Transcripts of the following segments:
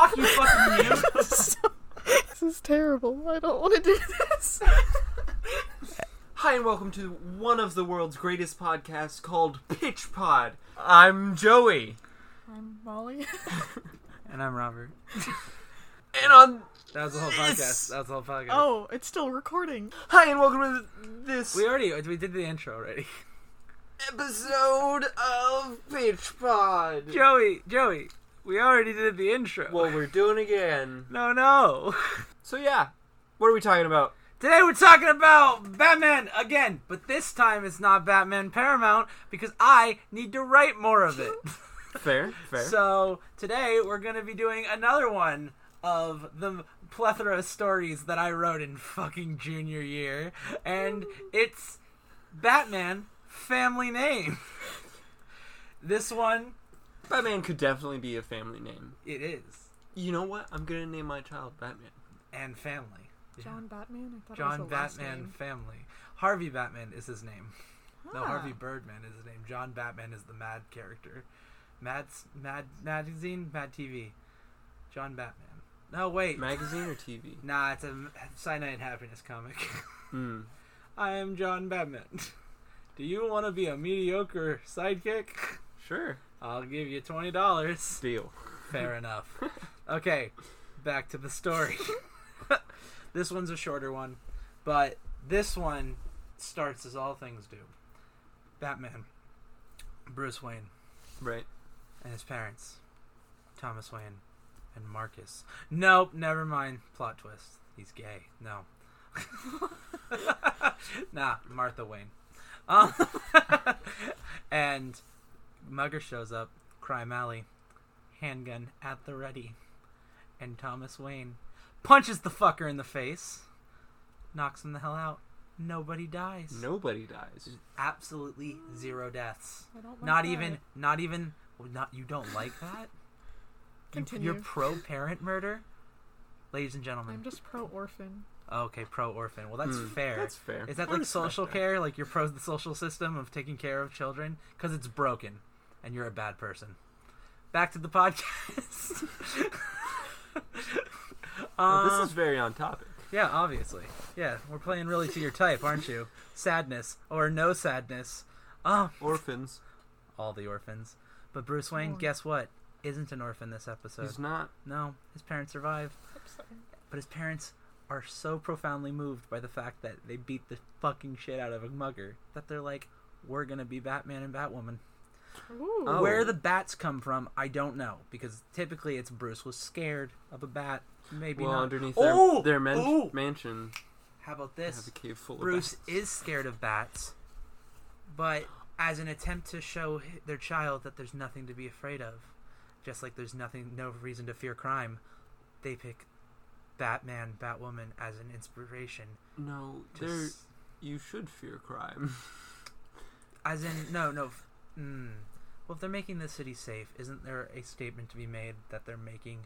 Fuck you, fucking you. This is terrible. I don't want to do this. Hi, and welcome to one of the world's greatest podcasts called Pitch Pod. I'm Joey. I'm Molly. And I'm Robert. And on... That was the whole podcast. That was the whole podcast. Oh, it's still recording. Hi, and welcome to this... We did the intro already. Episode of Pitch Pod. Joey, we already did the intro. Well, we're doing it again. No. So yeah, what are we talking about? Today we're talking about Batman again, but this time it's not Batman Paramount because I need to write more of it. Fair. So today we're going to be doing another one of the plethora of stories that I wrote in fucking junior year, and it's Batman Family Name. This one, Batman could definitely be a family name. It is. You know what? I'm gonna name my child Batman and Family. Yeah. John Batman. I thought John it was the Batman last name. Family. Harvey Batman is his name. Ah. No, Harvey Birdman is his name. John Batman is the Mad character. Mad magazine, Mad TV. John Batman. No, wait. Magazine or TV? Nah, it's a Cyanide and Happiness comic. I am John Batman. Do you want to be a mediocre sidekick? Sure. I'll give you $20. Deal. Fair enough. Okay, back to the story. This one's a shorter one, but this one starts as all things do. Batman, Bruce Wayne. Right. And his parents, Thomas Wayne. And Marcus. Nope, never mind. Plot twist. He's gay. No. Nah, Martha Wayne. And Mugger shows up, crime alley, handgun at the ready. And Thomas Wayne punches the fucker in the face, knocks him the hell out. Nobody dies. There's absolutely zero deaths. I don't like not that. Not even. Well, you don't like that? You're pro-parent murder? Ladies and gentlemen. I'm just pro-orphan. Okay, pro-orphan. Well, that's fair. That's fair. Is that I like social care? That. Like you're pro the social system of taking care of children? Because it's broken. And you're a bad person. Back to the podcast. This is very on topic. Yeah, obviously. Yeah, we're playing really to your type, aren't you? Sadness. Or no sadness. Orphans. All the orphans. But Bruce Wayne, guess what? Isn't an orphan this episode. He's not. No, his parents survive. But his parents are so profoundly moved by the fact that they beat the fucking shit out of a mugger that they're like, we're gonna be Batman and Batwoman. Ooh. Where the bats come from, I don't know, because typically it's Bruce was scared of a bat. Maybe well, not. Underneath their mansion. How about this? Have a cave full Bruce of bats. Is scared of bats, but as an attempt to show their child that there's nothing to be afraid of. Just like there's no reason to fear crime, they pick Batman, Batwoman as an inspiration. No, you should fear crime. As in, no. Well, if they're making the city safe, isn't there a statement to be made that they're making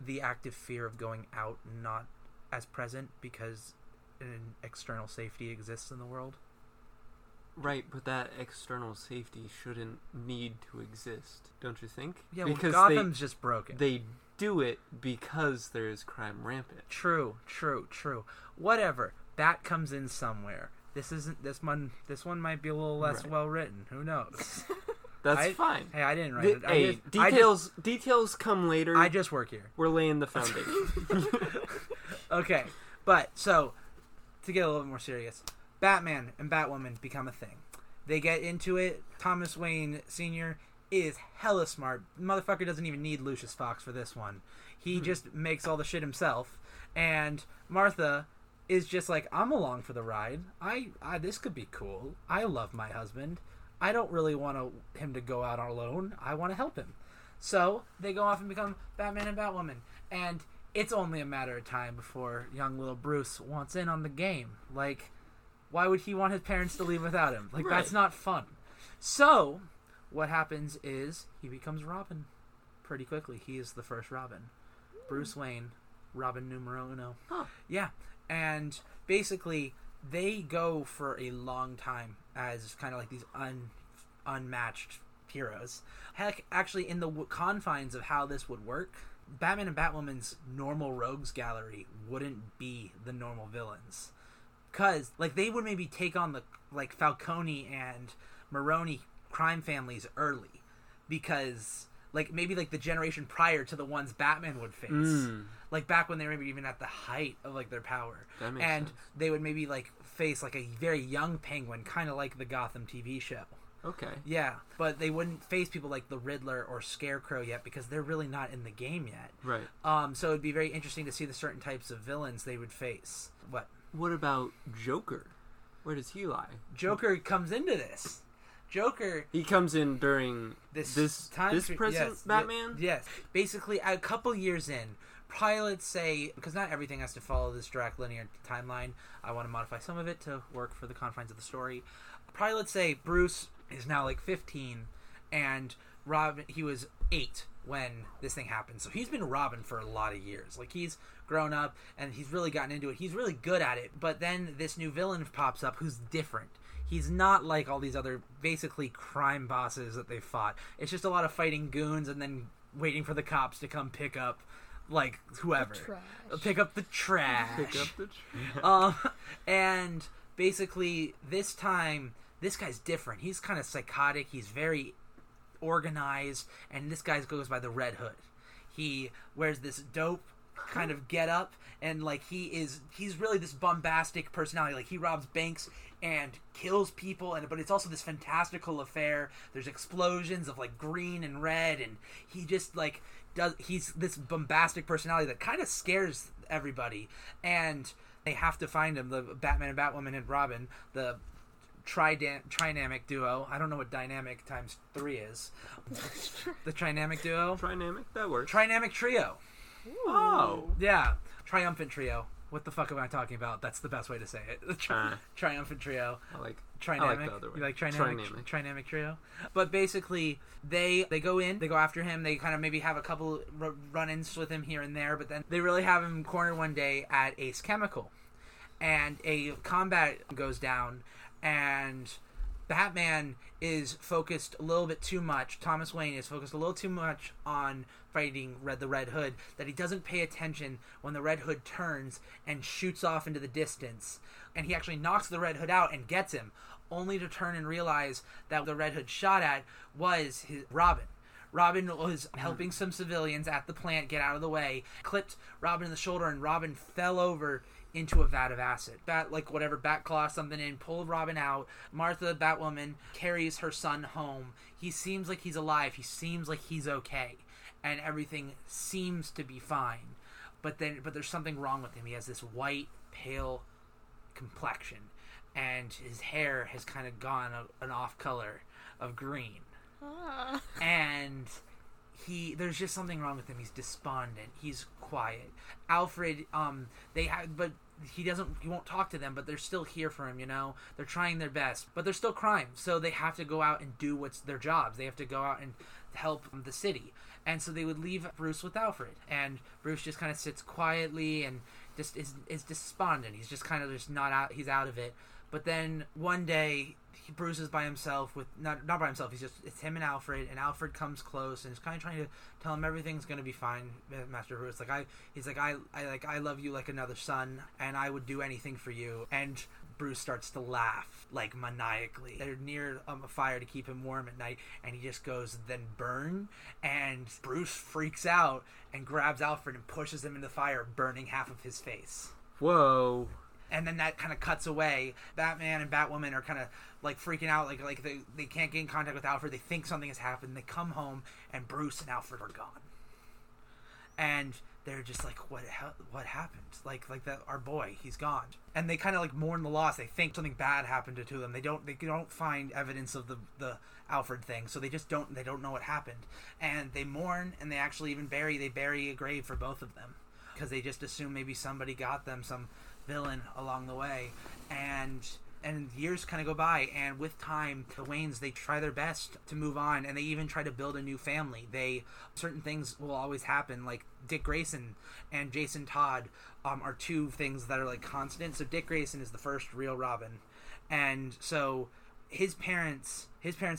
the active fear of going out not as present because an external safety exists in the world? Right, but that external safety shouldn't need to exist, don't you think? Yeah, well, because Gotham's just broken. They do it because there is crime rampant. True. Whatever. Bat comes in somewhere. This one might be a little less well written. Who knows? That's fine. Hey, I didn't write it. Details come later. I just work here. We're laying the foundation. Okay, but so to get a little more serious. Batman and Batwoman become a thing. They get into it. Thomas Wayne Sr. is hella smart. Motherfucker doesn't even need Lucius Fox for this one. He just makes all the shit himself. And Martha is just like, I'm along for the ride. I this could be cool. I love my husband. I don't really want him to go out alone. I want to help him. So they go off and become Batman and Batwoman. And it's only a matter of time before young little Bruce wants in on the game. Like... Why would he want his parents to leave without him? Like, That's not fun. So, what happens is he becomes Robin pretty quickly. He is the first Robin. Bruce Wayne, Robin numero uno. Huh. Yeah. And basically, they go for a long time as kind of like these unmatched heroes. Heck, actually, in the confines of how this would work, Batman and Batwoman's normal rogues gallery wouldn't be the normal villains. Because, like, they would maybe take on the, like, Falcone and Maroni crime families early. Because, like, maybe, like, the generation prior to the ones Batman would face. Mm. Like, back when they were maybe even at the height of, like, their power. That makes sense. And they would maybe, like, face, like, a very young Penguin, kind of like the Gotham TV show. Okay. Yeah, but they wouldn't face people like the Riddler or Scarecrow yet because they're really not in the game yet. Right. So it'd be very interesting to see the certain types of villains they would face. What? What about Joker? Where does he lie? Joker comes into this. He comes in during this present Batman? Yes. Basically, a couple years in, pilots say, because not everything has to follow this direct linear timeline. I want to modify some of it to work for the confines of the story. Pilots say Bruce is now like 15 and Robin, he was 8 when this thing happened. So he's been Robin for a lot of years. Like, he's grown up and he's really gotten into it. He's really good at it. But then this new villain pops up who's different. He's not like all these other basically crime bosses that they fought. It's just a lot of fighting goons and then waiting for the cops to come pick up, like, whoever. Pick up the trash. And basically this time, this guy's different. He's kind of psychotic. He's very organized. And this guy goes by the Red Hood. He wears this dope kind of get up. And, like, he's really this bombastic personality. Like, he robs banks and kills people. But it's also this fantastical affair. There's explosions of, like, green and red. And he just, like, he's this bombastic personality that kind of scares everybody. And they have to find him. The Batman and Batwoman and Robin, the trinamic duo. I don't know what dynamic times 3 is. The trinamic duo. Trinamic, that works. Trinamic trio. Ooh. Oh, yeah, triumphant trio. What the fuck am I talking about? That's the best way to say it. Triumphant trio. I like the other way. You like trinamic trio? But basically, they go in, they go after him, they kind of maybe have a couple run-ins with him here and there, but then they really have him cornered one day at Ace Chemical. And a combat goes down, and Batman is focused a little bit too much. Thomas Wayne is focused a little too much on fighting the Red Hood that he doesn't pay attention when the Red Hood turns and shoots off into the distance. And he actually knocks the Red Hood out and gets him, only to turn and realize that the Red Hood shot at was his Robin. Robin was helping some civilians at the plant get out of the way, clipped Robin in the shoulder, and Robin fell over into a vat of acid. Bat claw something in, pulled Robin out. Martha, Batwoman, carries her son home. He seems like he's alive. He seems like he's okay. And everything seems to be fine. But there's something wrong with him. He has this white, pale complexion. And his hair has kind of gone an off color of green. Ah. And there's just something wrong with him. He's despondent. He's quiet. Alfred, but he won't talk to them, but they're still here for him, you know? They're trying their best, but they're still crime. So they have to go out and do what's their jobs. They have to go out and help the city. And so they would leave Bruce with Alfred. And Bruce just kind of sits quietly and just is despondent. He's just kind of just not out. He's out of it. But then one day, Bruce is by himself with not by himself. It's him and Alfred. And Alfred comes close and is kind of trying to tell him everything's gonna be fine, Master Bruce. Like I love you like another son, and I would do anything for you. And Bruce starts to laugh like maniacally. They're near a fire to keep him warm at night, and he just goes then burn. And Bruce freaks out and grabs Alfred and pushes him into the fire, burning half of his face. Whoa. And then that kind of cuts away. Batman and Batwoman are kind of like freaking out, like they can't get in contact with Alfred. They think something has happened. They come home, and Bruce and Alfred are gone. And they're just like, what happened? Like that, our boy, he's gone. And they kind of like mourn the loss. They think something bad happened to them. They don't find evidence of the Alfred thing, so they don't know what happened. And they mourn, and they actually even bury a grave for both of them because they just assume maybe somebody got them some villain along the way, and years kind of go by, and with time the Waynes, they try their best to move on, and they even try to build a new family. Certain things will always happen, like Dick Grayson and Jason Todd are two things that are like constant. So Dick Grayson is the first real Robin, and so his parents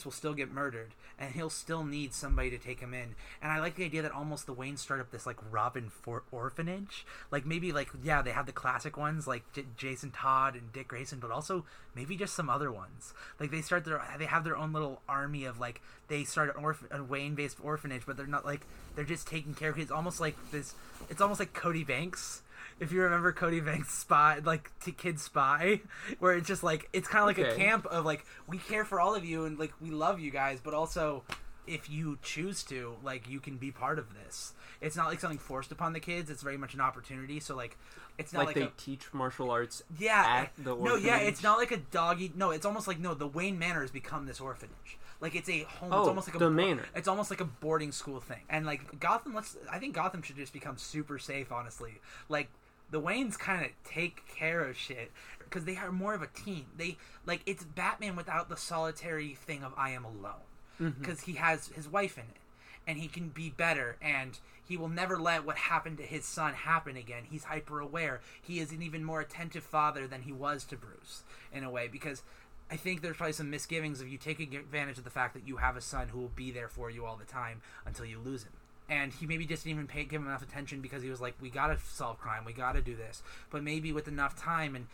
will still get murdered, and he'll still need somebody to take him in. And I like the idea that almost the Waynes start up this, like, Robin Ford orphanage. Like, maybe, like, yeah, they have the classic ones, like Jason Todd and Dick Grayson, but also maybe just some other ones. Like, they have their own little army of, like, they start a Wayne-based orphanage, but they're not, like, they're just taking care of kids. It's almost like Cody Banks. If you remember Cody Banks' Spy, like, Kid Spy, where it's just, like, it's kind of like a camp of, like, we care for all of you and, like, we love you guys, but also, if you choose to, like, you can be part of this. It's not, like, something forced upon the kids. It's very much an opportunity, so, like, it's not like... they teach martial arts at the orphanage? No, yeah, it's not like a doggy... No, it's almost like, no, the Wayne Manor has become this orphanage. Like, it's a home. Oh, it's almost like the manor. It's almost like a boarding school thing. And, like, Gotham, I think Gotham should just become super safe, honestly. Like, the Waynes kind of take care of shit because they are more of a team. They, like, it's Batman without the solitary thing of I am alone, because he has his wife in it and he can be better, and he will never let what happened to his son happen again. He's hyper aware. He is an even more attentive father than he was to Bruce in a way, because I think there's probably some misgivings of you taking advantage of the fact that you have a son who will be there for you all the time until you lose him. And he maybe just didn't even give him enough attention because he was like, we gotta solve crime, we gotta do this. But maybe with enough time, and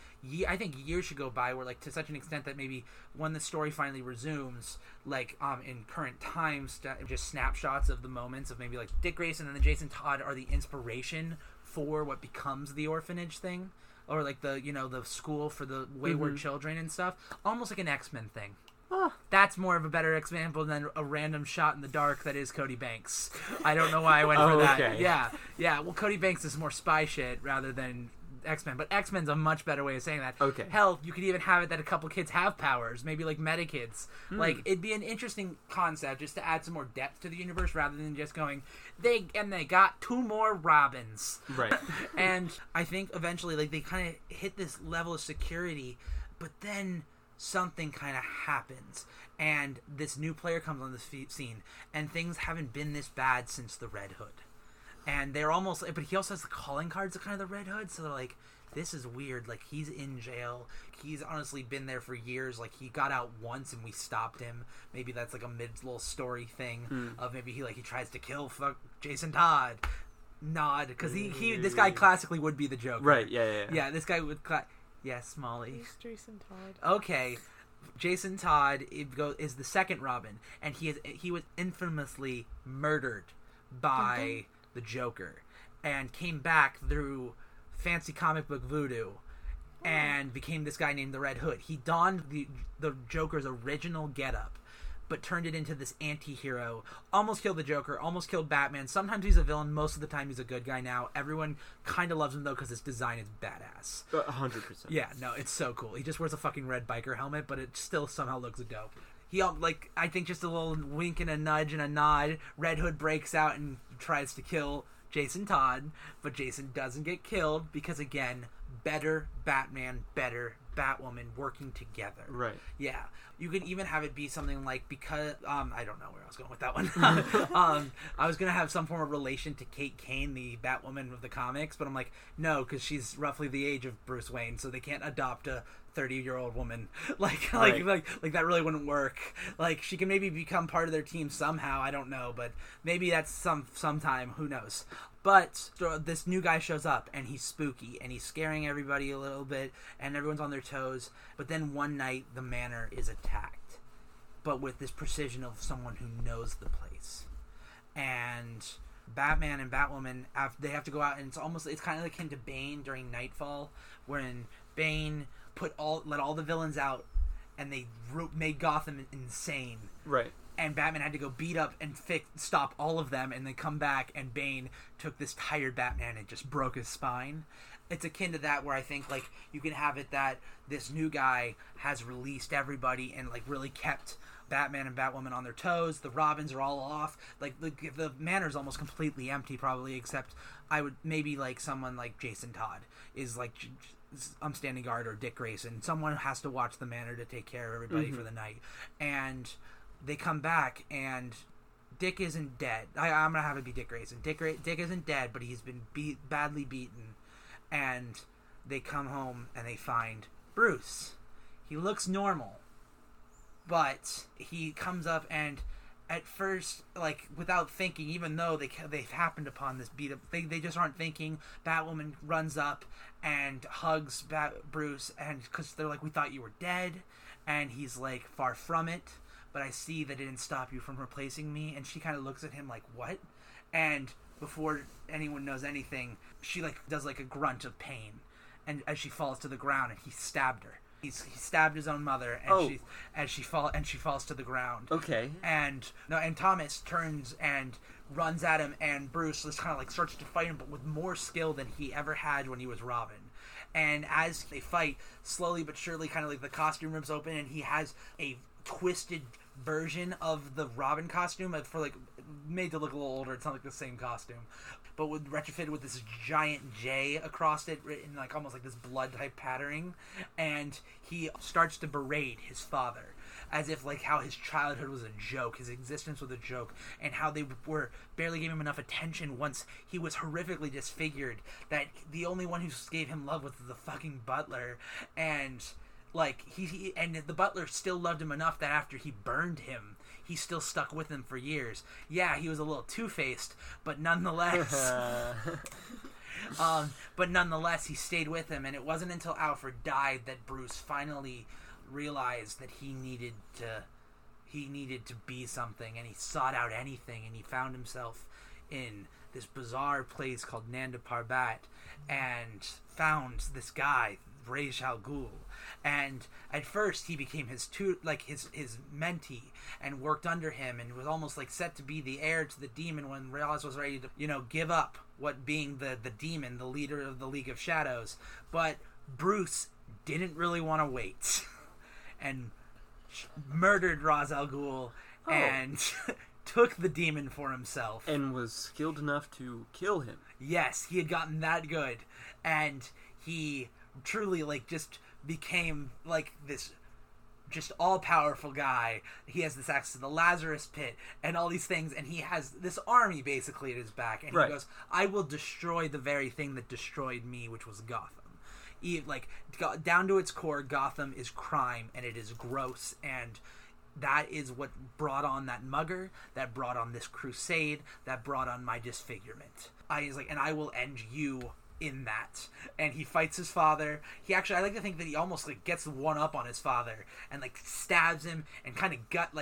I think years should go by where, like, to such an extent that maybe when the story finally resumes, like, in current times, just snapshots of the moments of maybe, like, Dick Grayson and then Jason Todd are the inspiration for what becomes the orphanage thing, or, like, the, you know, the school for the wayward children and stuff. Almost like an X-Men thing. Oh. That's more of a better example than a random shot in the dark that is Cody Banks. I don't know why I went for that. Okay. Yeah. Well, Cody Banks is more spy shit rather than X-Men, but X-Men's a much better way of saying that. Okay. Hell, you could even have it that a couple kids have powers, maybe like Metakids. Like, it'd be an interesting concept just to add some more depth to the universe rather than just going they got two more Robins. Right. And I think eventually, like, they kind of hit this level of security, but then something kind of happens, and this new player comes on the scene, and things haven't been this bad since the Red Hood, and they're almost, but he also has the calling cards of kind of the Red Hood, so they're like, this is weird, like, he's in jail, he's honestly been there for years, like, he got out once and we stopped him, maybe that's like a mid-little story thing of maybe he tries to kill Jason Todd, nod, because this guy classically would be the Joker, right? Yeah, this guy would yes, Molly. He's Jason Todd. Okay, Jason Todd is the second Robin, and he was infamously murdered by the Joker, and came back through fancy comic book voodoo, and became this guy named the Red Hood. He donned the Joker's original getup, but turned it into this anti-hero. Almost killed the Joker, almost killed Batman. Sometimes he's a villain, most of the time he's a good guy now. Everyone kind of loves him, though, because his design is badass. 100%. Yeah, no, it's so cool. He just wears a fucking red biker helmet, but it still somehow looks dope. He, like, I think just a little wink and a nudge and a nod, Red Hood breaks out and tries to kill Jason Todd, but Jason doesn't get killed because, again, better Batman, better Batwoman working together. Right. Yeah. You could even have it be something like, because I don't know where I was going with that one. I was going to have some form of relation to Kate Kane, the Batwoman of the comics, but I'm like, no, because she's roughly the age of Bruce Wayne, so they can't adopt a 30-year-old woman. Like that really wouldn't work. Like, she can maybe become part of their team somehow, I don't know, but maybe that's sometime, who knows. But this new guy shows up, and he's spooky, and he's scaring everybody a little bit, and everyone's on their toes. But then one night, the manor is attacked, but with this precision of someone who knows the place. And Batman and Batwoman, they have to go out, and it's kind of akin to Bane during Nightfall, wherein Bane let all the villains out, and they made Gotham insane. Right. And Batman had to go beat up and stop all of them, and then come back, and Bane took this tired Batman and just broke his spine. It's akin to that, where I think, like, you can have it that this new guy has released everybody and, like, really kept Batman and Batwoman on their toes. The Robins are all off. Like, the manor's almost completely empty, probably, except I would maybe, like, someone like Jason Todd is, like, I'm standing guard, or Dick Grayson. Someone has to watch the manor to take care of everybody for the night. And they come back, and Dick isn't dead. I'm going to have it be Dick Grayson. Dick isn't dead, but he's been badly beaten. And they come home, and they find Bruce. He looks normal, But he comes up and at first, like, without thinking, even though they've happened upon this beat-up, they just aren't thinking. Batwoman runs up and hugs Bruce, and because they're like, we thought you were dead, and he's like, far from it, but I see that it didn't stop you from replacing me, and she kind of looks at him like, what? And before anyone knows anything, she like does like a grunt of pain, and as she falls to the ground, and he stabbed her. He stabbed his own mother, and she falls to the ground. Okay. And Thomas turns and runs at him, and Bruce just kind of like starts to fight him, but with more skill than he ever had when he was Robin. And as they fight, slowly but surely, kind of like the costume rips open, and he has a twisted version of the Robin costume for like made to look a little older. It's not like the same costume, but with retrofitted with this giant J across it, written like almost like this blood type patterning, and he starts to berate his father as if like how his childhood was a joke, his existence was a joke, and how they were barely gave him enough attention once he was horrifically disfigured, that the only one who gave him love was the fucking butler, and like he and the butler still loved him enough that after he burned him, he still stuck with him for years. Yeah, he was a little two-faced, but nonetheless, he stayed with him. And it wasn't until Alfred died that Bruce finally realized that he needed to be something, and he sought out anything, and he found himself in this bizarre place called Nanda Parbat, and found this guy, Ra's al Ghul. And at first he became his his mentee and worked under him and was almost like set to be the heir to the demon when Ra's was ready to, give up what being the demon, the leader of the League of Shadows. But Bruce didn't really want to wait and murdered Ra's al Ghul and took the demon for himself. And was skilled enough to kill him. Yes, he had gotten that good. And he truly just became like this just all-powerful guy. He has this access to the Lazarus Pit and all these things, and he has this army basically at his back, and He goes, I will destroy the very thing that destroyed me, which was Gotham. Down to its core, Gotham is crime, and it is gross, and that is what brought on that mugger, that brought on this crusade, that brought on my disfigurement. And I will end you in that. And he fights his father. He actually, I like to think that he almost like gets one up on his father and like stabs him and kind of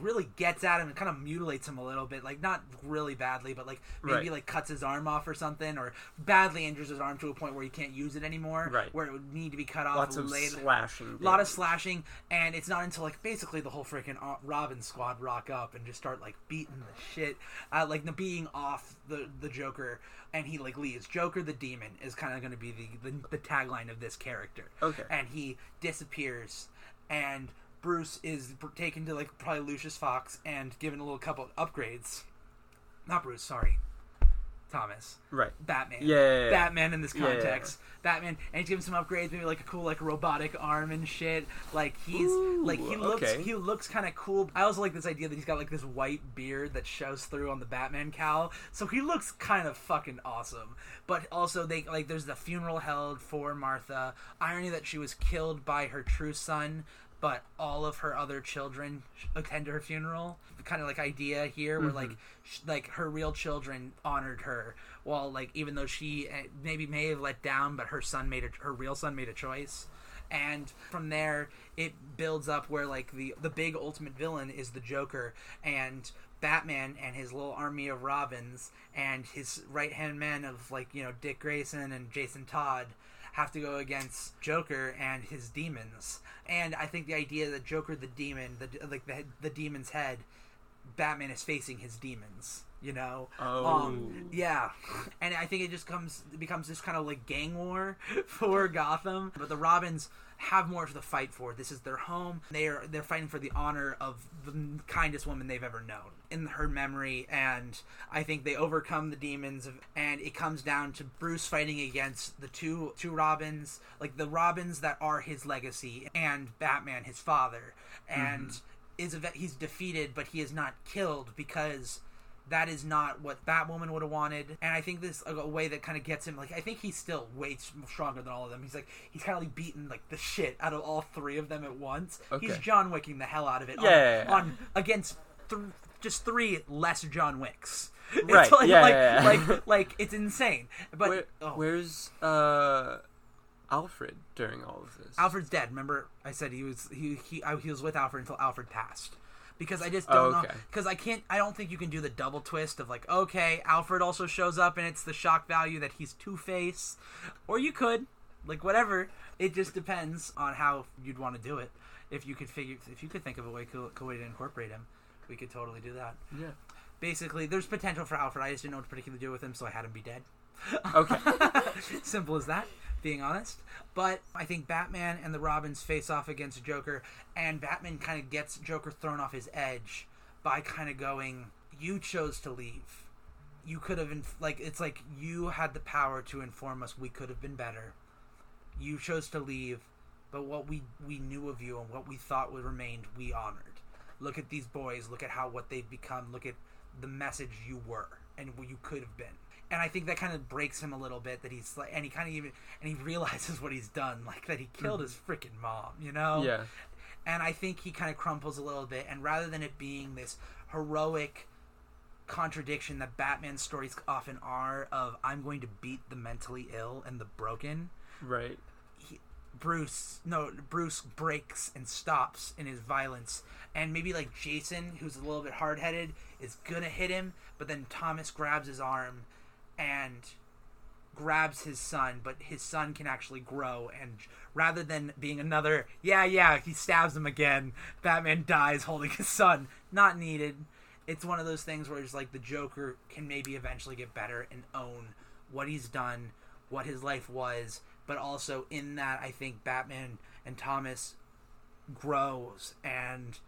really gets at him and kind of mutilates him a little bit, like not really badly, but like maybe like cuts his arm off or something, or badly injures his arm to a point where he can't use it anymore, where it would need to be cut off. Lots of slashing. A lot of slashing, and it's not until like basically the whole freaking Robin squad rock up and just start like beating the shit, beating off the Joker, and he like leaves. Joker the Demon is kind of going to be the tagline of this character. Okay. And he disappears, and Bruce is taken to like probably Lucius Fox and given a little couple upgrades. Not Bruce, sorry. Thomas. Right. Batman. Yeah. Batman in this context. Yeah. Batman, and he's given some upgrades, maybe like a cool like robotic arm and shit. Like he's he looks kind of cool. I also like this idea that he's got like this white beard that shows through on the Batman cowl. So he looks kind of fucking awesome. But also there's the funeral held for Martha. Irony that she was killed by her true son, but all of her other children attend her funeral. Kind of like idea here where like her real children honored her, while like even though she maybe may have let down, but her real son made a choice. And from there it builds up where like the big ultimate villain is the Joker, and Batman and his little army of Robins and his right-hand men of Dick Grayson and Jason Todd have to go against Joker and his demons. And I think the idea that Joker the Demon, the demon's head, Batman is facing his demons, and I think it just becomes this kind of like gang war for Gotham. But the Robins have more to fight for. This is their home. They're fighting for the honor of the kindest woman they've ever known, in her memory, and I think they overcome the demons, and it comes down to Bruce fighting against the two Robins, like the Robins that are his legacy, and Batman, his father, and he's defeated, but he is not killed because That is not what Batwoman would have wanted. And I think this a way that kind of gets him, like, I think he's still way stronger than all of them. He's like, he's kind of like beaten like the shit out of all three of them at once. Okay. He's John Wicking the hell out of it on against just three less John Wicks. Right. It's like, like it's insane. But where's Alfred during all of this? Alfred's dead. Remember, I said he was with Alfred until Alfred passed. Because I just don't know. Because I don't think you can do the double twist of like, okay, Alfred also shows up and it's the shock value that he's Two-Face. Or you could. Like, whatever. It just depends on how you'd want to do it. If you could think of a way to incorporate him, we could totally do that. Yeah. Basically, there's potential for Alfred. I just didn't know what particularly to do with him, so I had him be dead. Okay. Simple as that, being honest. But I think Batman and the Robins face off against Joker, and Batman kind of gets Joker thrown off his edge by kind of going, you chose to leave. You could have, it's like you had the power to inform us we could have been better. You chose to leave, but what we knew of you and what we thought would remain, we honored. Look at these boys. Look at what they've become. Look at the message you were and what you could have been. And I think that kind of breaks him a little bit, that he's like, and he kind of he realizes what he's done, like that he killed his freaking mom, you know? Yeah. And I think he kind of crumples a little bit, and rather than it being this heroic contradiction that Batman's stories often are of, I'm going to beat the mentally ill and the broken. Right. Bruce breaks and stops in his violence, and maybe like Jason, who's a little bit hard-headed, is gonna hit him, but then Thomas grabs his arm and grabs his son, but his son can actually grow, and rather than being another he stabs him again, Batman dies holding his son. Not needed. It's one of those things where it's like the Joker can maybe eventually get better and own what he's done, what his life was, but also in that I think Batman and Thomas grows and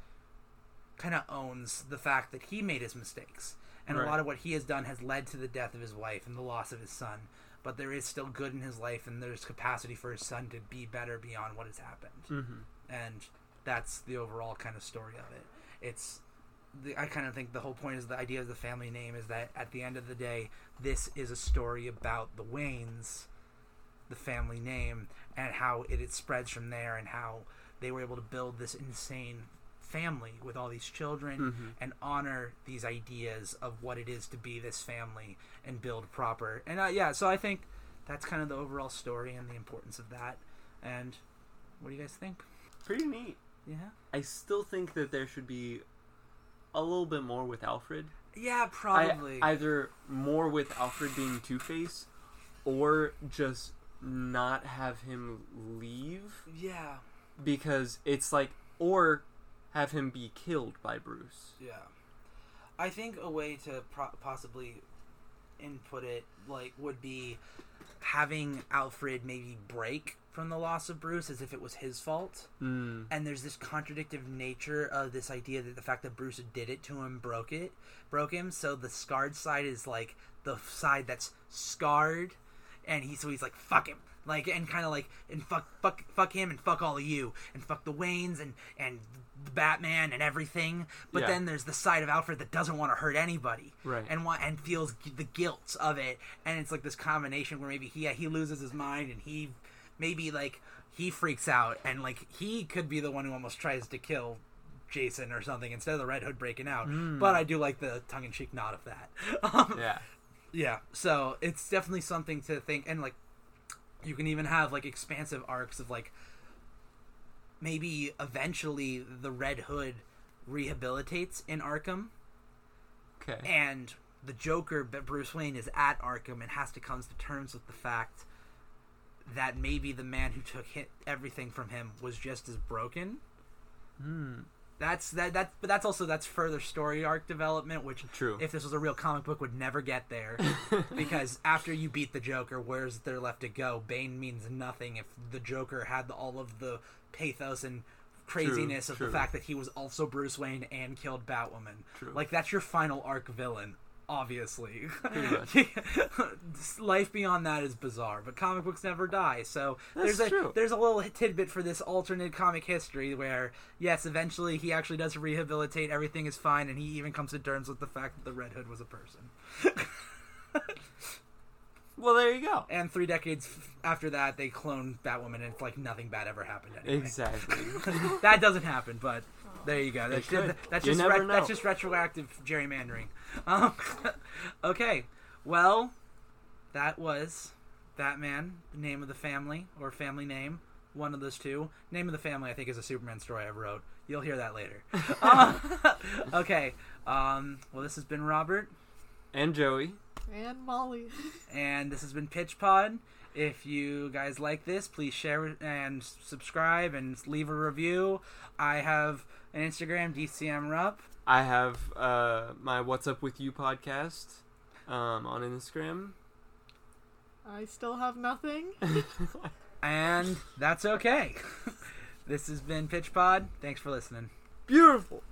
kind of owns the fact that he made his mistakes. And a lot of what he has done has led to the death of his wife and the loss of his son. But there is still good in his life, and there's capacity for his son to be better beyond what has happened. Mm-hmm. And that's the overall kind of story of it. I kind of think the whole point is the idea of the family name is that at the end of the day, this is a story about the Waynes, the family name, and how it spreads from there, and how they were able to build this insane family with all these children, mm-hmm. and honor these ideas of what it is to be this family and build proper. And so I think that's kind of the overall story and the importance of that. And what do you guys think? Pretty neat. Yeah. I still think that there should be a little bit more with Alfred. Yeah, probably. Either more with Alfred being Two-Face, or just not have him leave. Yeah. Because it's like, or have him be killed by Bruce. Yeah. I think a way to possibly input it, like, would be having Alfred maybe break from the loss of Bruce as if it was his fault. Mm. And there's this contradictive nature of this idea that the fact that Bruce did it to him broke him. So the scarred side is like the side that's scarred, and he's like, fuck him. Like, and kind of like, and fuck him, and fuck all of you, and fuck the Waynes, and the Batman, and everything. But then there's the side of Alfred that doesn't want to hurt anybody, right? And feels the guilt of it, and it's like this combination where maybe he loses his mind, and he maybe like he freaks out, and like he could be the one who almost tries to kill Jason or something instead of the Red Hood breaking out. Mm. But I do like the tongue-in-cheek nod of that. Yeah. So it's definitely something to think, and like. You can even have, like, expansive arcs of, like, maybe eventually the Red Hood rehabilitates in Arkham. Okay. And the Joker, Bruce Wayne, is at Arkham and has to come to terms with the fact that maybe the man who took everything from him was just as broken. Hmm. But that's further story arc development, which if this was a real comic book would never get there, because after you beat the Joker, where's there left to go? Bane means nothing if the Joker had all of the pathos and craziness of the fact that he was also Bruce Wayne and killed Batwoman. Like, that's your final arc villain. obviously. Pretty much. Life beyond that is bizarre, but comic books never die. So there's a little tidbit for this alternate comic history where, yes, eventually he actually does rehabilitate, everything is fine, and he even comes to terms with the fact that the Red Hood was a person. Well, there you go. And 3 decades after that, they cloned Batwoman, and it's like nothing bad ever happened anyway. Exactly. That doesn't happen, but there you go. That's just retroactive gerrymandering. Okay, well, that was Batman, the name of the family, or family name, one of those two. Name of the family, I think, is a Superman story I wrote. You'll hear that later. Okay, well, this has been Robert. And Joey. And Molly. And this has been Pitch Pod. If you guys like this, please share and subscribe and leave a review. I have an Instagram, DCMRup. I have my What's Up With You podcast on Instagram. I still have nothing. And that's okay. This has been Pitch Pod. Thanks for listening. Beautiful.